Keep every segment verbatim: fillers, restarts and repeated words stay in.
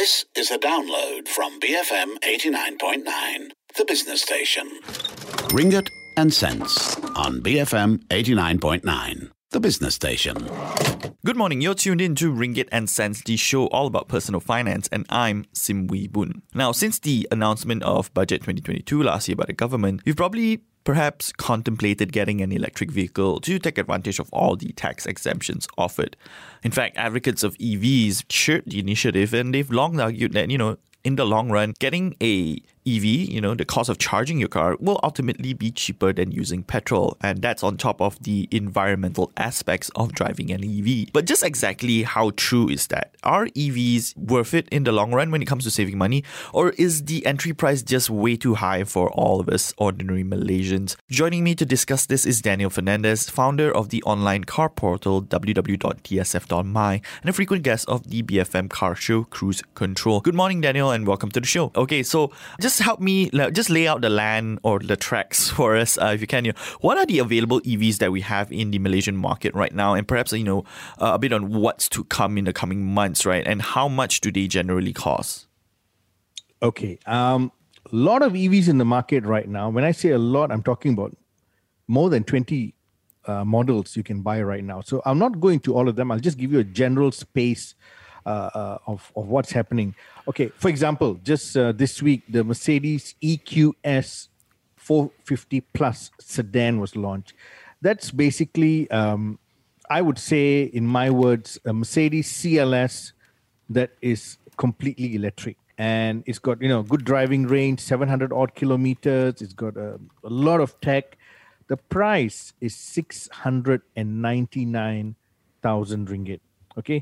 This is a download from B F M eighty-nine point nine, the business station. Ringgit and Cents on B F M eighty-nine point nine, the business station. Good morning, you're tuned in to Ringgit and Cents, the show all about personal finance, and I'm Sim Wee Boon. Now, since the announcement of Budget twenty twenty-two last year by the government, we've probably perhaps contemplated getting an electric vehicle to take advantage of all the tax exemptions offered. In fact, advocates of E Vs cheered the initiative, and they've long argued that, you know, in the long run, getting a E V, you know, the cost of charging your car will ultimately be cheaper than using petrol. And that's on top of the environmental aspects of driving an E V. But just exactly how true is that? Are E Vs worth it in the long run when it comes to saving money? Or is the entry price just way too high for all of us ordinary Malaysians? Joining me to discuss this is Daniel Fernandez, founder of the online car portal w w w dot t s f dot m y and a frequent guest of the B F M Car Show Cruise Control. Good morning, Daniel, and welcome to the show. Okay, so just Just help me, just lay out the land or the tracks for us, uh, if you can. You know, what are the available E Vs that we have in the Malaysian market right now, and perhaps you know uh, a bit on what's to come in the coming months, right? And how much do they generally cost? Okay, um, a lot of E Vs in the market right now. When I say a lot, I'm talking about more than twenty uh, models you can buy right now. So I'm not going to all of them. I'll just give you a general space Uh, uh, of, of what's happening. Okay, for example, just uh, this week, the Mercedes E Q S four fifty Plus sedan was launched. That's basically, um, I would say, in my words, a Mercedes C L S that is completely electric. And it's got, you know, good driving range, seven hundred odd kilometers. It's got a, a lot of tech. The price is six hundred ninety-nine thousand ringgit. Okay,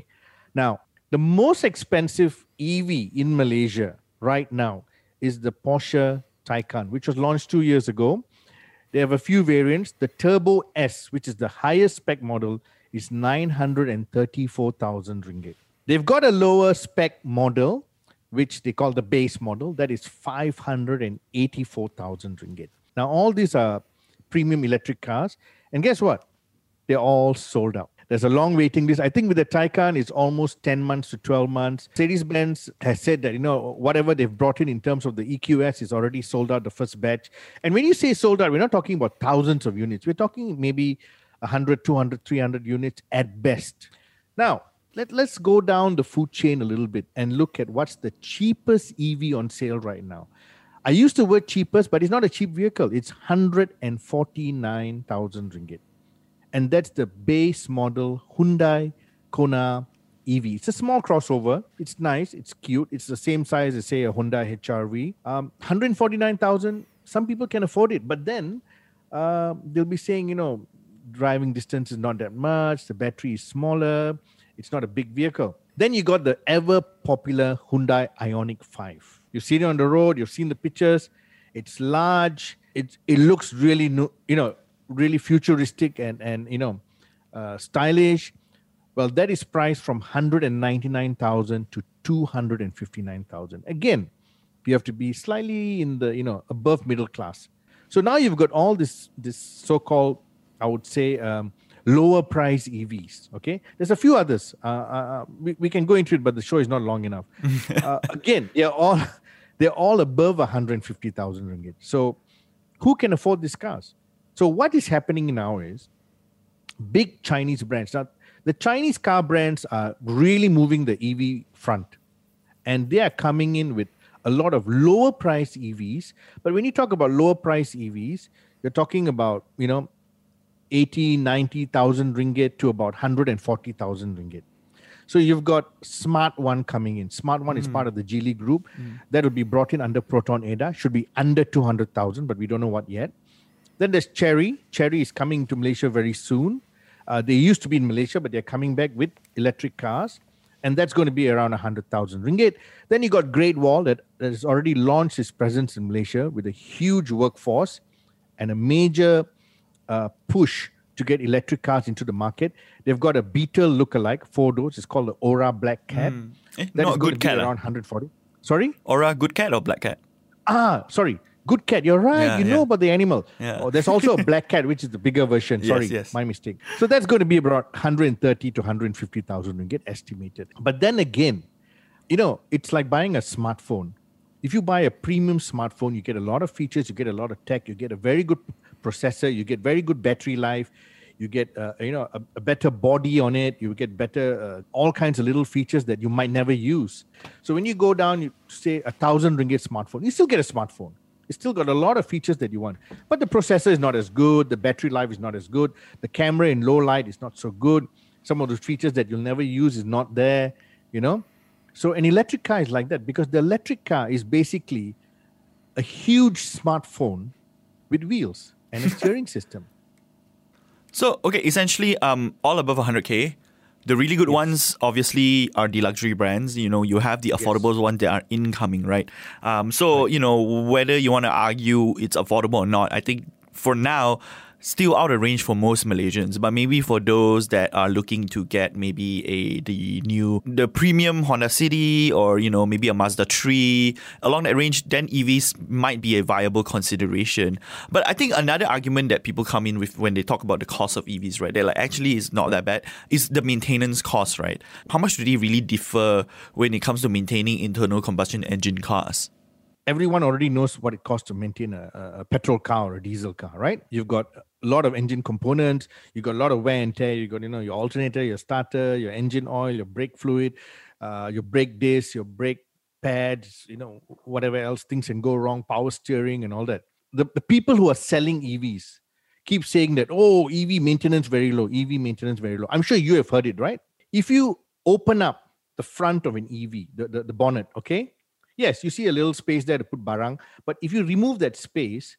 now, the most expensive E V in Malaysia right now is the Porsche Taycan, which was launched two years ago. They have a few variants. The Turbo S, which is the highest spec model, is nine hundred thirty-four thousand ringgit. They've got a lower spec model, which they call the base model. That is five hundred eighty-four thousand ringgit. Now, all these are premium electric cars. And guess what? They're all sold out. There's a long waiting list. I think with the Taycan, it's almost ten months to twelve months. Mercedes-Benz has said that, you know, whatever they've brought in in terms of the E Q S is already sold out, the first batch. And when you say sold out, we're not talking about thousands of units. We're talking maybe one hundred, two hundred, three hundred units at best. Now, let, let's go down the food chain a little bit and look at what's the cheapest E V on sale right now. I used the word cheapest, but it's not a cheap vehicle. It's one hundred forty-nine thousand ringgit. And that's the base model Hyundai Kona E V. It's a small crossover. It's nice. It's cute. It's the same size as, say, a Honda H R V. Um, one hundred forty-nine thousand dollars, some people can afford it. But then uh, they'll be saying, you know, driving distance is not that much. The battery is smaller. It's not a big vehicle. Then you got the ever-popular Hyundai Ioniq five. You've seen it on the road. You've seen the pictures. It's large. It, it looks really, new, you know, really futuristic and, and you know, uh, stylish. Well, that is priced from one hundred ninety-nine thousand to two hundred fifty-nine thousand. Again, you have to be slightly in the, you know, above middle class. So now you've got all this, this so-called, I would say, um, lower price E Vs, okay? There's a few others. Uh, uh, we, we can go into it, but the show is not long enough. uh, again, they're all, they're all above one hundred fifty thousand ringgit. So who can afford these cars? So what is happening now is big Chinese brands. Now, the Chinese car brands are really moving the E V front. And they are coming in with a lot of lower price E Vs. But when you talk about lower price E Vs, you're talking about, you know, eighty, ninety thousand ringgit to about one hundred forty thousand ringgit. So you've got Smart One coming in. Smart One mm. is part of the Geely Group. Mm. That will be brought in under Proton Ada. Should be under two hundred thousand, but we don't know what yet. Then there's Cherry. Cherry is coming to Malaysia very soon. Uh, they used to be in Malaysia, but they're coming back with electric cars. And that's going to be around one hundred thousand ringgit. Then you got Great Wall that, that has already launched its presence in Malaysia with a huge workforce and a major uh, push to get electric cars into the market. They've got a Beetle lookalike, four doors. It's called the Aura Black Cat. Mm. Eh, that not is going good to cat, be around one hundred forty. Sorry? Aura Good Cat or Black Cat? Ah, sorry. Good cat, you're right. Yeah, you yeah. know about the animal. Yeah. Oh, there's also a black cat, which is the bigger version. Sorry, yes, yes. my mistake. So that's going to be about one hundred thirty to one hundred fifty thousand ringgit estimated. But then again, you know, it's like buying a smartphone. If you buy a premium smartphone, you get a lot of features, you get a lot of tech, you get a very good processor, you get very good battery life, you get, uh, you know, a, a better body on it, you get better, uh, all kinds of little features that you might never use. So when you go down, you say a thousand ringgit smartphone, you still get a smartphone. It's still got a lot of features that you want, but the processor is not as good. The battery life is not as good. The camera in low light is not so good. Some of the features that you'll never use is not there, you know? So an electric car is like that, because the electric car is basically a huge smartphone with wheels and a steering system. So, okay, essentially, um, all above one hundred K. The really good yes. ones, obviously, are the luxury brands. You know, you have the affordable yes. ones that are incoming, right? Um, so, right. you know, whether you want to argue it's affordable or not, I think for now, still out of range for most Malaysians. But maybe for those that are looking to get maybe a the new, the premium Honda City, or, you know, maybe a Mazda three, along that range, then E Vs might be a viable consideration. But I think another argument that people come in with when they talk about the cost of E Vs, right? They're like, actually, it's not that bad. It's the maintenance cost, right? How much do they really differ when it comes to maintaining internal combustion engine cars? Everyone already knows what it costs to maintain a, a petrol car or a diesel car, right? You've got a lot of engine components. You've got a lot of wear and tear. You've got, you know, your alternator, your starter, your engine oil, your brake fluid, uh, your brake disc, your brake pads, you know, whatever else. Things can go wrong, power steering and all that. The, the people who are selling E Vs keep saying that, oh, E V maintenance very low, E V maintenance very low. I'm sure you have heard it, right? If you open up the front of an E V, the, the, the bonnet, okay? Yes, you see a little space there to put barang. But if you remove that space,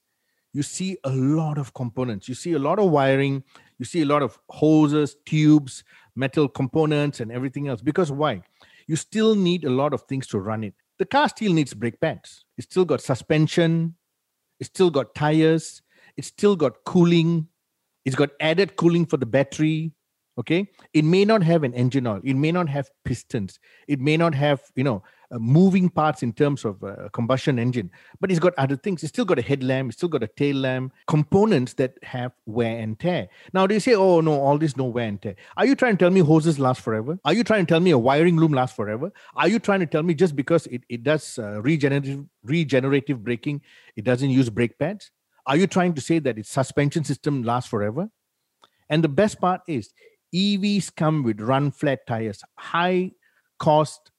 you see a lot of components. You see a lot of wiring. You see a lot of hoses, tubes, metal components, and everything else. Because why? You still need a lot of things to run it. The car still needs brake pads. It's still got suspension. It's still got tires. It's still got cooling. It's got added cooling for the battery. Okay? It may not have an engine oil. It may not have pistons. It may not have, you know, Uh, moving parts in terms of uh, combustion engine, but it's got other things. It's still got a headlamp, it's still got a tail lamp, components that have wear and tear. Now they say, oh no, all this no wear and tear. Are you trying to tell me hoses last forever? Are you trying to tell me a wiring loom lasts forever? Are you trying to tell me just because it, it does uh, regenerative, regenerative braking, it doesn't use brake pads? Are you trying to say that its suspension system lasts forever? And the best part is E Vs come with run flat tires, high cost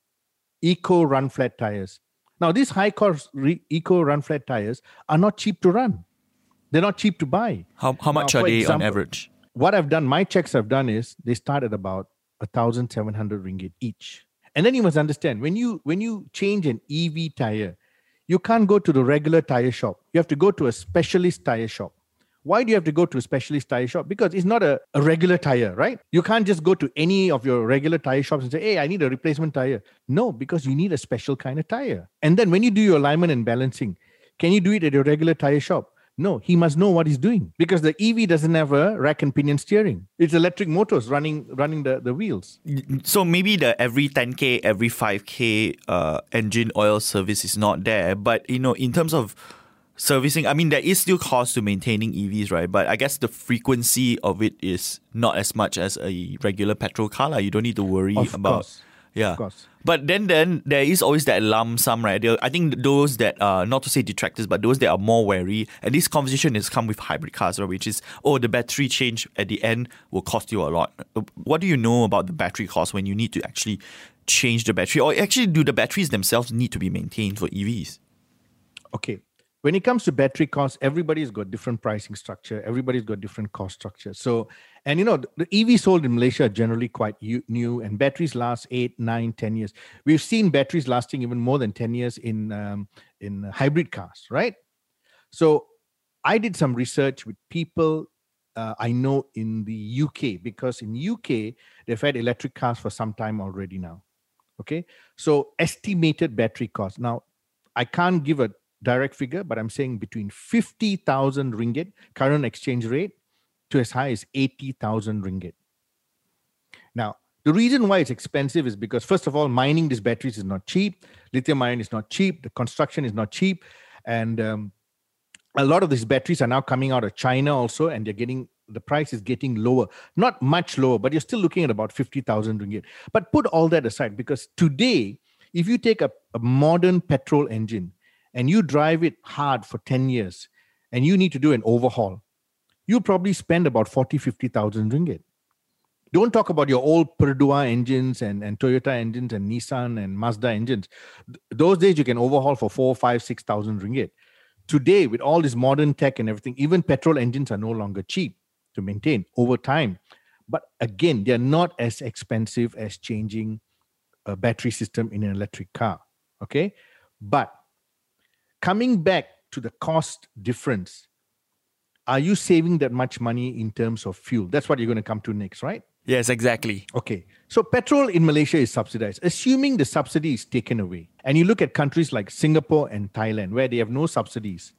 eco run flat tires. Now, these high cost re- eco run flat tires are not cheap to run. They're not cheap to buy. How how much now, are they example, on average? What I've done, my checks I've done is they start at about one thousand seven hundred ringgit each. And then you must understand, when you when you change an E V tire, you can't go to the regular tire shop. You have to go to a specialist tire shop. Why do you have to go to a specialist tire shop? Because it's not a, a regular tire, right? You can't just go to any of your regular tire shops and say, hey, I need a replacement tire. No, because you need a special kind of tire. And then when you do your alignment and balancing, can you do it at your regular tire shop? No, he must know what he's doing, because the E V doesn't have a rack and pinion steering. It's electric motors running running the, the wheels. So maybe the every ten K, every five K uh, engine oil service is not there. But, you know, in terms of servicing, I mean, there is still cost to maintaining E Vs, right? But I guess the frequency of it is not as much as a regular petrol car. Like, you don't need to worry of about... Course. Yeah. Of course. But then, then there is always that lump sum, right? I think those that, uh, not to say detractors, but those that are more wary, and this conversation has come with hybrid cars, right? Which is, oh, the battery change at the end will cost you a lot. What do you know about the battery cost when you need to actually change the battery? Or actually, do the batteries themselves need to be maintained for E Vs? Okay. When it comes to battery costs, everybody's got different pricing structure. Everybody's got different cost structure. So, and you know, the E Vs sold in Malaysia are generally quite new, and batteries last eight, nine, ten years. We've seen batteries lasting even more than ten years in um, in hybrid cars, right? So, I did some research with people uh, I know in the U K, because in U K they've had electric cars for some time already now. Okay, so estimated battery cost. Now, I can't give a direct figure, but I'm saying between fifty thousand ringgit, current exchange rate, to as high as eighty thousand ringgit. Now, the reason why it's expensive is because, first of all, mining these batteries is not cheap. Lithium ion is not cheap. The construction is not cheap. And um, a lot of these batteries are now coming out of China also, and they're getting, the price is getting lower. Not much lower, but you're still looking at about fifty thousand ringgit. But put all that aside, because today, If you take a, a modern petrol engine and you drive it hard for ten years and you need to do an overhaul, you probably spend about forty, fifty thousand ringgit. Don't talk about your old Perodua engines and, and Toyota engines and Nissan and Mazda engines. Th- those days you can overhaul for four, five, six thousand ringgit. Today, with all this modern tech and everything, even petrol engines are no longer cheap to maintain over time. But again, they're not as expensive as changing a battery system in an electric car. Okay. But coming back to the cost difference, are you saving that much money in terms of fuel? That's what you're going to come to next, right? Yes, exactly. Okay. So petrol in Malaysia is subsidized. Assuming the subsidy is taken away, and you look at countries like Singapore and Thailand where they have no subsidies,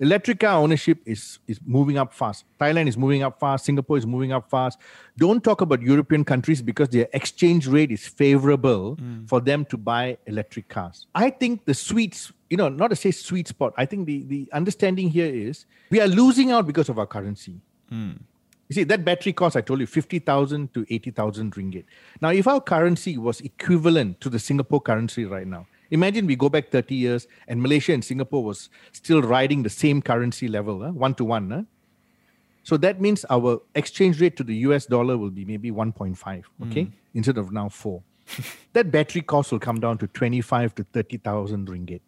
electric car ownership is, is moving up fast. Thailand is moving up fast. Singapore is moving up fast. Don't talk about European countries because their exchange rate is favorable mm. for them to buy electric cars. I think the sweets, you know, not to say sweet spot, I think the, the understanding here is we are losing out because of our currency. Mm. You see, that battery cost, I told you, fifty thousand to eighty thousand ringgit. Now, if our currency was equivalent to the Singapore currency right now, imagine we go back thirty years and Malaysia and Singapore was still riding the same currency level, huh? one to one. Huh? So that means our exchange rate to the U S dollar will be maybe one point five, okay, mm. instead of now four. That battery cost will come down to twenty-five to thirty thousand ringgit.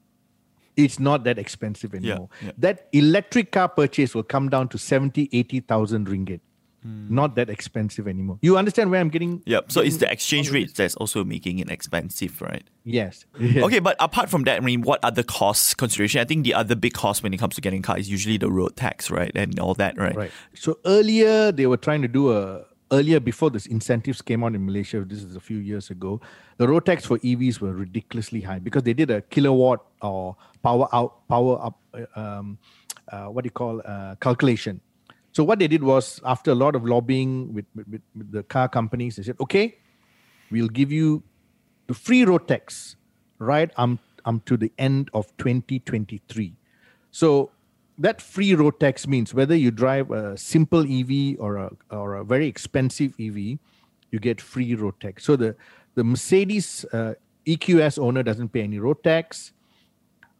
It's not that expensive anymore. Yeah, yeah. That electric car purchase will come down to seventy, eighty thousand ringgit. Mm. Not that expensive anymore. You understand where I'm getting? Yeah. So getting, it's the exchange rate that's also making it expensive, right? Yes. yes. Okay, but apart from that, I mean, what other costs consideration? I think the other big cost when it comes to getting a car is usually the road tax, right, and all that, right? Right. So earlier they were trying to do a earlier before this incentives came out in Malaysia. This is a few years ago. The road tax for E Vs were ridiculously high because they did a kilowatt or power out, power up, um, uh, what do you call uh, calculation. So what they did was, after a lot of lobbying with, with, with the car companies, they said, okay, we'll give you the free road tax right um, um, to the end of twenty twenty-three. So that free road tax means whether you drive a simple E V or a, or a very expensive E V, you get free road tax. So the, the Mercedes uh, E Q S owner doesn't pay any road tax.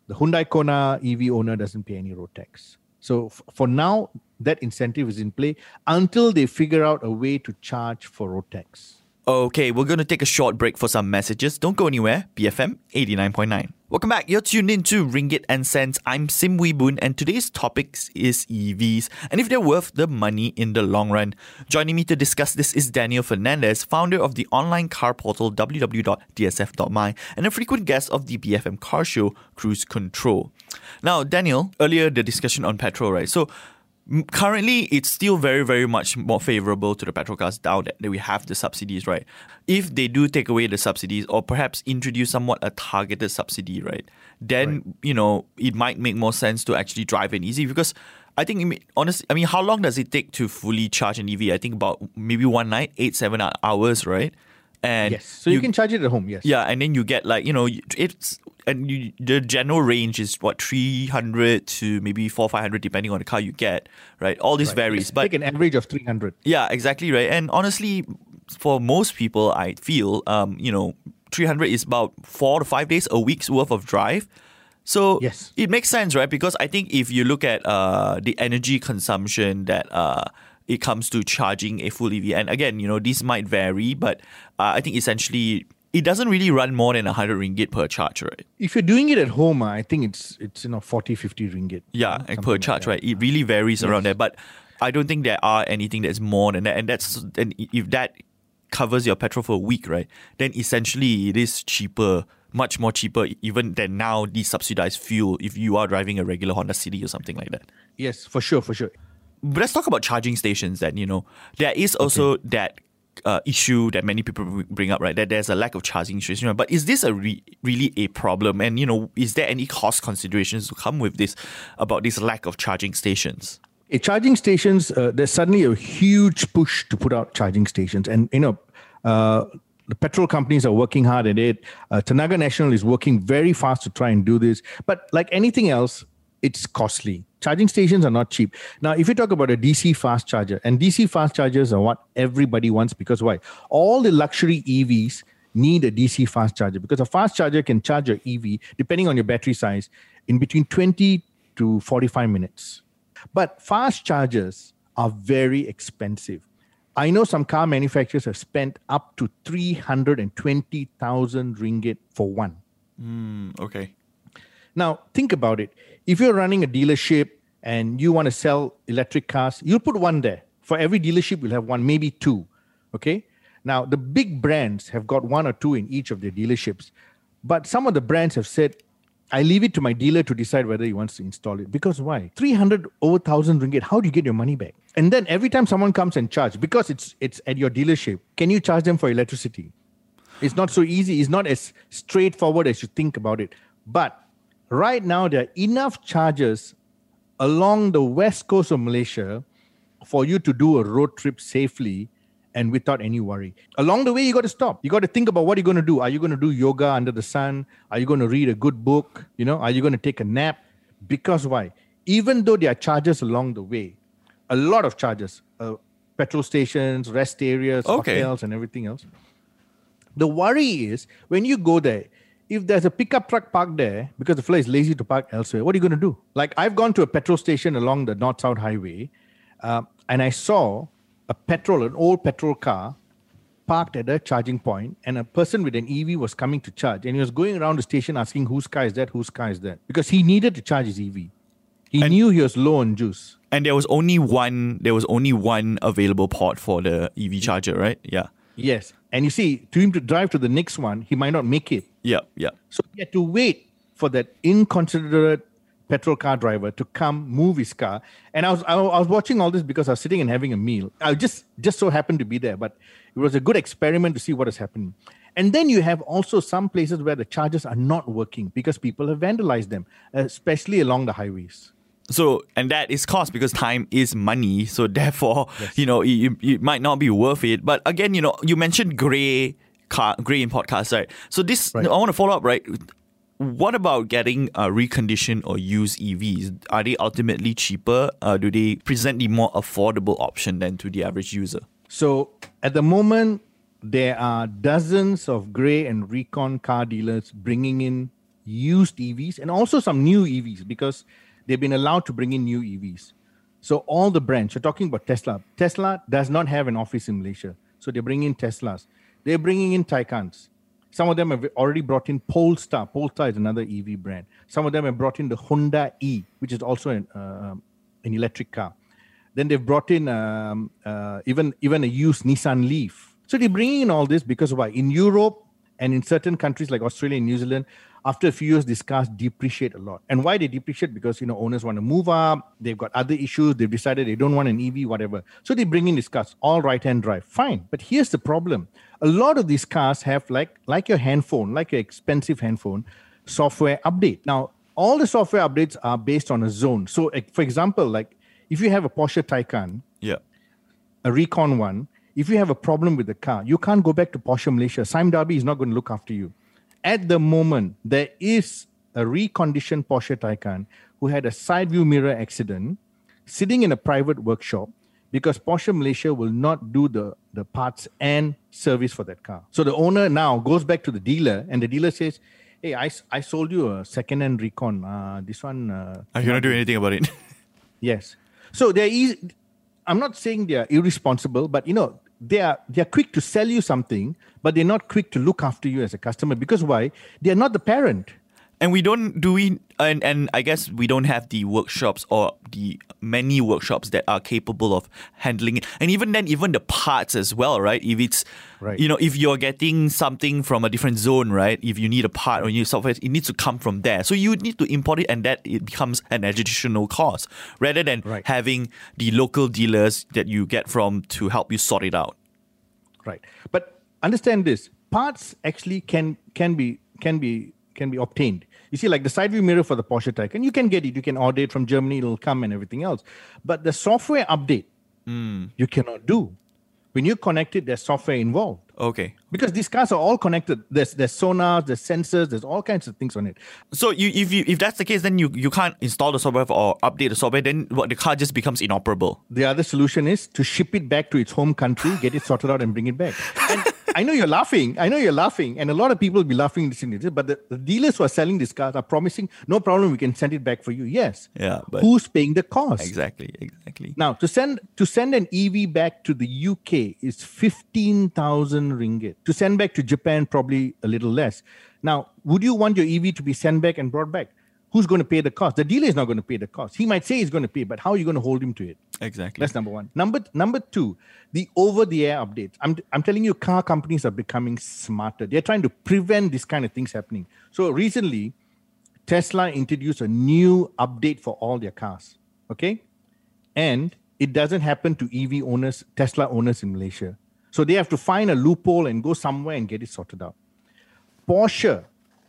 The Hyundai Kona E V owner doesn't pay any road tax. So f- for now, that incentive is in play until they figure out a way to charge for road tax. Okay, we're going to take a short break for some messages. Don't go anywhere. B F M eighty-nine point nine. Welcome back. You're tuned in to Ringgit and Cents. I'm Sim Wee Boon, and today's topics is E Vs and if they're worth the money in the long run. Joining me to discuss this is Daniel Fernandez, founder of the online car portal w w w dot d s f dot m y and a frequent guest of the B F M car show Cruise Control. Now, Daniel, earlier the discussion on petrol, right? So currently, it's still very, very much more favorable to the petrol cars now that we have the subsidies, right? If they do take away the subsidies or perhaps introduce somewhat a targeted subsidy, right? Then, right. you know, it might make more sense to actually drive an E V because I think, honestly, I mean, how long does it take to fully charge an E V? I think about maybe one night, eight, seven hours, right? And yes. So you, you can charge it at home, yes. Yeah, and then you get like, you know, it's... And you, the general range is what three hundred to maybe four hundred, five hundred, depending on the car you get, right? All this right. varies, it's but like an average of three hundred. Yeah, exactly, right. And honestly, for most people, I feel, um, you know, three hundred is about four to five days, a week's worth of drive. So yes. it makes sense, right? Because I think if you look at uh the energy consumption that uh it comes to charging a full E V, and again, you know, these might vary, but uh, I think essentially. It doesn't really run more than one hundred ringgit per charge, right? If you're doing it at home, I think it's, it's you know, forty, fifty ringgit. Yeah, you know, per charge, like right? It really varies yes. around there. But I don't think there are anything that's more than that. And that's and if that covers your petrol for a week, right? Then essentially it is cheaper, much more cheaper even than now the subsidized fuel if you are driving a regular Honda City or something like that. Yes, for sure, for sure. But let's talk about charging stations then, you know. There is also okay. that... Uh, issue that many people bring up, right? That there's a lack of charging stations. But is this a re- really a problem? And, you know, is there any cost considerations to come with this about this lack of charging stations? At charging stations, uh, there's suddenly a huge push to put out charging stations. And, you know, uh, the petrol companies are working hard at it. Uh, Tenaga National is working very fast to try and do this. But like anything else, it's costly. Charging stations are not cheap. Now, if you talk about a D C fast charger, and D C fast chargers are what everybody wants because why? All the luxury E Vs need a D C fast charger, because a fast charger can charge your E V, depending on your battery size, in between twenty to forty-five minutes. But fast chargers are very expensive. I know some car manufacturers have spent up to three hundred twenty thousand ringgit for one. Mm, okay. Now, think about it. If you're running a dealership and you want to sell electric cars, you'll put one there. For every dealership, you'll have one, maybe two. Okay. Now, the big brands have got one or two in each of their dealerships. But some of the brands have said, I leave it to my dealer to decide whether he wants to install it. Because why? three hundred over one thousand ringgit, how do you get your money back? And then every time someone comes and charges, because it's it's at your dealership, can you charge them for electricity? It's not so easy. It's not as straightforward as you think about it. But right now, there are enough chargers along the west coast of Malaysia for you to do a road trip safely and without any worry. Along the way, you got to stop. You got to think about what you're going to do. Are you going to do yoga under the sun? Are you going to read a good book? You know, are you going to take a nap? Because why? Even though there are chargers along the way, a lot of chargers, uh, petrol stations, rest areas, okay. hotels and everything else. The worry is when you go there, if there's a pickup truck parked there, because the fella is lazy to park elsewhere, what are you going to do? Like, I've gone to a petrol station along the North-South Highway uh, and I saw a petrol, an old petrol car parked at a charging point, and a person with an E V was coming to charge, and he was going around the station asking, whose car is that, whose car is that? Because he needed to charge his E V. He and, knew he was low on juice. And there was only one, there was only one available port for the E V charger, right? Yeah. Yes. And you see, to him to drive to the next one, he might not make it. Yeah, yeah. So he had to wait for that inconsiderate petrol car driver to come move his car. And I was I was watching all this because I was sitting and having a meal. I just just so happened to be there, but it was a good experiment to see what is happening. And then you have also some places where the chargers are not working because people have vandalized them, especially along the highways. So, and that is cost, because time is money. So therefore, yes. you know, it, it might not be worth it. But again, you know, you mentioned grey car, grey import cars, right? So this, right. I want to follow up, right? What about getting uh, reconditioned or used E Vs? Are they ultimately cheaper? Uh, do they present the more affordable option than to the average user? So at the moment, there are dozens of grey and recon car dealers bringing in used E Vs and also some new E Vs, because they've been allowed to bring in new E Vs. So all the brands, you're talking about Tesla. Tesla does not have an office in Malaysia. So they bring in Teslas. They're bringing in Taycans. Some of them have already brought in Polestar. Polestar is another E V brand. Some of them have brought in the Honda E, which is also an, uh, an electric car. Then they've brought in um, uh, even, even a used Nissan Leaf. So they're bringing in all this because why? In Europe and in certain countries like Australia and New Zealand, after a few years, these cars depreciate a lot. And why they depreciate? Because, you know, owners want to move up. They've got other issues. They've decided they don't want an E V, whatever. So they bring in these cars, all right-hand drive. Fine. But here's the problem. A lot of these cars have, like, like your handphone, like your expensive handphone, software update. Now, all the software updates are based on a zone. So, for example, like if you have a Porsche Taycan, yeah, a Recon one, if you have a problem with the car, you can't go back to Porsche Malaysia. Sime Darby is not going to look after you. At the moment, there is a reconditioned Porsche Taycan who had a side view mirror accident sitting in a private workshop because Porsche Malaysia will not do the, the parts and service for that car. So the owner now goes back to the dealer and the dealer says, hey, I, I sold you a second-hand Recon. Uh, this one... Uh, I cannot do anything about it. Yes. So they're easy. I'm not saying they're irresponsible, but you know, They are they are quick to sell you something, but they're not quick to look after you as a customer. Because why? They're not the parent. And we don't do we and, and I guess we don't have the workshops or the many workshops that are capable of handling it. And even then, even the parts as well, right? If it's right. you know, if you're getting something from a different zone, right? If you need a part or you need software, it needs to come from there. So you need to import it, and that it becomes an additional cost rather than right. having the local dealers that you get from to help you sort it out. Right. But understand this, parts actually can can be can be can be obtained. You see, like the side view mirror for the Porsche Taycan, you can get it. You can order it from Germany. It'll come and everything else. But the software update, mm. you cannot do. When you connect it, there's software involved. Okay. Because these cars are all connected. There's there's sonars, there's sensors, there's all kinds of things on it. So you, if you if that's the case, then you, you can't install the software or update the software. Then what, the car just becomes inoperable. The other solution is to ship it back to its home country, get it sorted out and bring it back. And I know you're laughing. I know you're laughing. And a lot of people will be laughing. But the, the dealers who are selling these cars are promising, no problem, we can send it back for you. Yes. Yeah. But who's paying the cost? Exactly. Exactly. Now, to send to send an E V back to the U K is fifteen thousand ringgit. To send back to Japan, probably a little less. Now, would you want your E V to be sent back and brought back? Who's going to pay the cost? The dealer is not going to pay the cost. He might say he's going to pay, but how are you going to hold him to it? Exactly. That's number one. Number number two, the over-the-air updates. I'm I'm telling you, car companies are becoming smarter. They're trying to prevent this kind of things happening. So recently, Tesla introduced a new update for all their cars. Okay? And it doesn't happen to E V owners, Tesla owners in Malaysia. So they have to find a loophole and go somewhere and get it sorted out. Porsche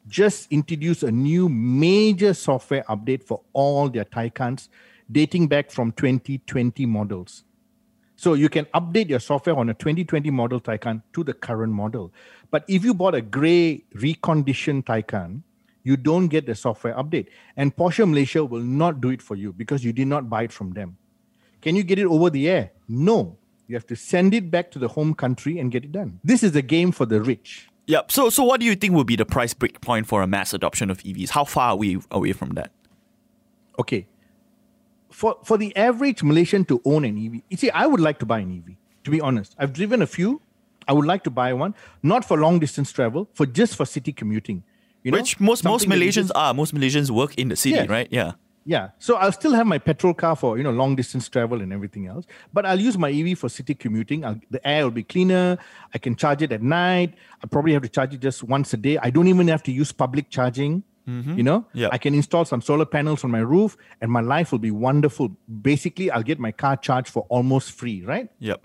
just introduced a new major software update for all their Taycans dating back from twenty twenty models. So you can update your software on a twenty twenty model Taycan to the current model. But if you bought a grey reconditioned Taycan, you don't get the software update. And Porsche Malaysia will not do it for you because you did not buy it from them. Can you get it over the air? No. You have to send it back to the home country and get it done. This is a game for the rich. Yep. So, so what do you think would be the price break point for a mass adoption of E Vs? How far are we away from that? Okay. For for the average Malaysian to own an E V, you see, I would like to buy an E V, to be honest. I've driven a few. I would like to buy one, not for long distance travel, for just for city commuting. You know, which most, most Malaysians just, are. Most Malaysians work in the city, yes. Right? Yeah. Yeah. So I'll still have my petrol car for, you know, long distance travel and everything else. But I'll use my E V for city commuting. I'll, the air will be cleaner. I can charge it at night. I probably have to charge it just once a day. I don't even have to use public charging. Mm-hmm. You know, yep. I can install some solar panels on my roof and my life will be wonderful. Basically, I'll get my car charged for almost free, right? Yep.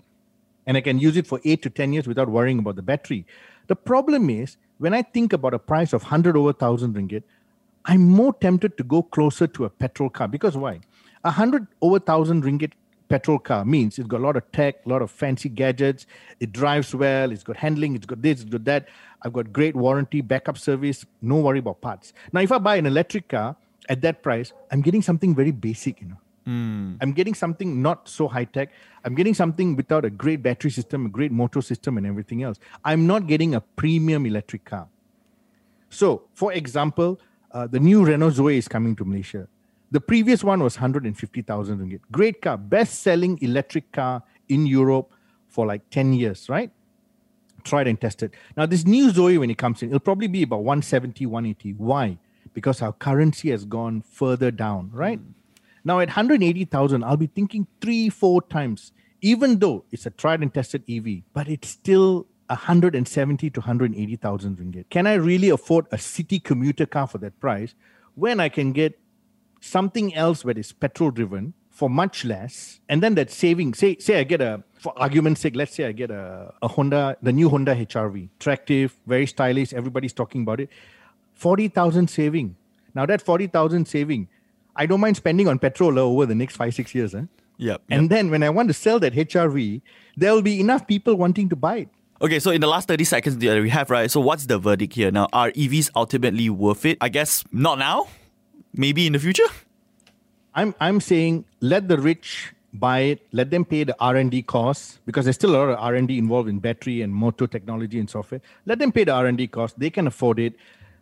And I can use it for eight to ten years without worrying about the battery. The problem is, when I think about a price of one hundred over one thousand ringgit, I'm more tempted to go closer to a petrol car. Because why? A one hundred over one thousand ringgit petrol car means it's got a lot of tech, a lot of fancy gadgets. It drives well. It's got handling. It's got this. It's got that. I've got great warranty, backup service. No worry about parts. Now, if I buy an electric car at that price, I'm getting something very basic, you know. Mm. I'm getting something not so high tech. I'm getting something without a great battery system, a great motor system, and everything else. I'm not getting a premium electric car. So, for example, uh, the new Renault Zoe is coming to Malaysia. The previous one was one hundred fifty thousand ringgit. Great car, best-selling electric car in Europe for like ten years, right? Tried and tested. Now, this new Zoe, when it comes in, it'll probably be about one seventy, one eighty. Why? Because our currency has gone further down, right? Mm. Now, at one hundred eighty thousand, I'll be thinking three, four times, even though it's a tried and tested E V, but it's still one hundred seventy to one hundred eighty thousand ringgit. Can I really afford a city commuter car for that price when I can get something else where it's petrol driven for much less? And then that saving, say, say I get a, for argument's sake, let's say I get a, a Honda, the new Honda H R V, attractive, very stylish, everybody's talking about it. forty thousand saving. Now, that forty thousand saving, I don't mind spending on petrol over the next five, six years. Eh? Yep, and yep. Then when I want to sell that H R V, there will be enough people wanting to buy it. Okay, so in the last thirty seconds that we have, right, so what's the verdict here now? Are E Vs ultimately worth it? I guess not now, maybe in the future? I'm I'm saying let the rich buy it, let them pay the R and D costs, because there's still a lot of R and D involved in battery and motor technology and software. Let them pay the R and D costs, they can afford it.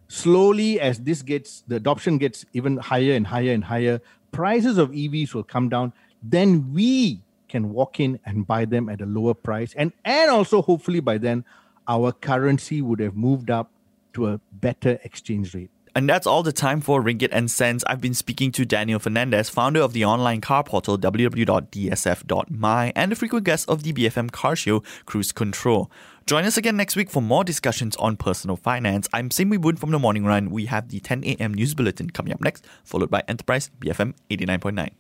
Slowly, as this gets, the adoption gets even higher and higher and higher, prices of E Vs will come down. Then we can walk in and buy them at a lower price. And, and also, hopefully, by then, our currency would have moved up to a better exchange rate. And that's all the time for Ringgit and Cents. I've been speaking to Daniel Fernandez, founder of the online car portal w w w dot d s f dot m y and a frequent guest of the B F M Car Show, Cruise Control. Join us again next week for more discussions on personal finance. I'm Sim Wee Boon from The Morning Run. We have the ten a.m. news bulletin coming up next, followed by Enterprise B F M eighty-nine point nine.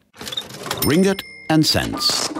Ringgit and Cents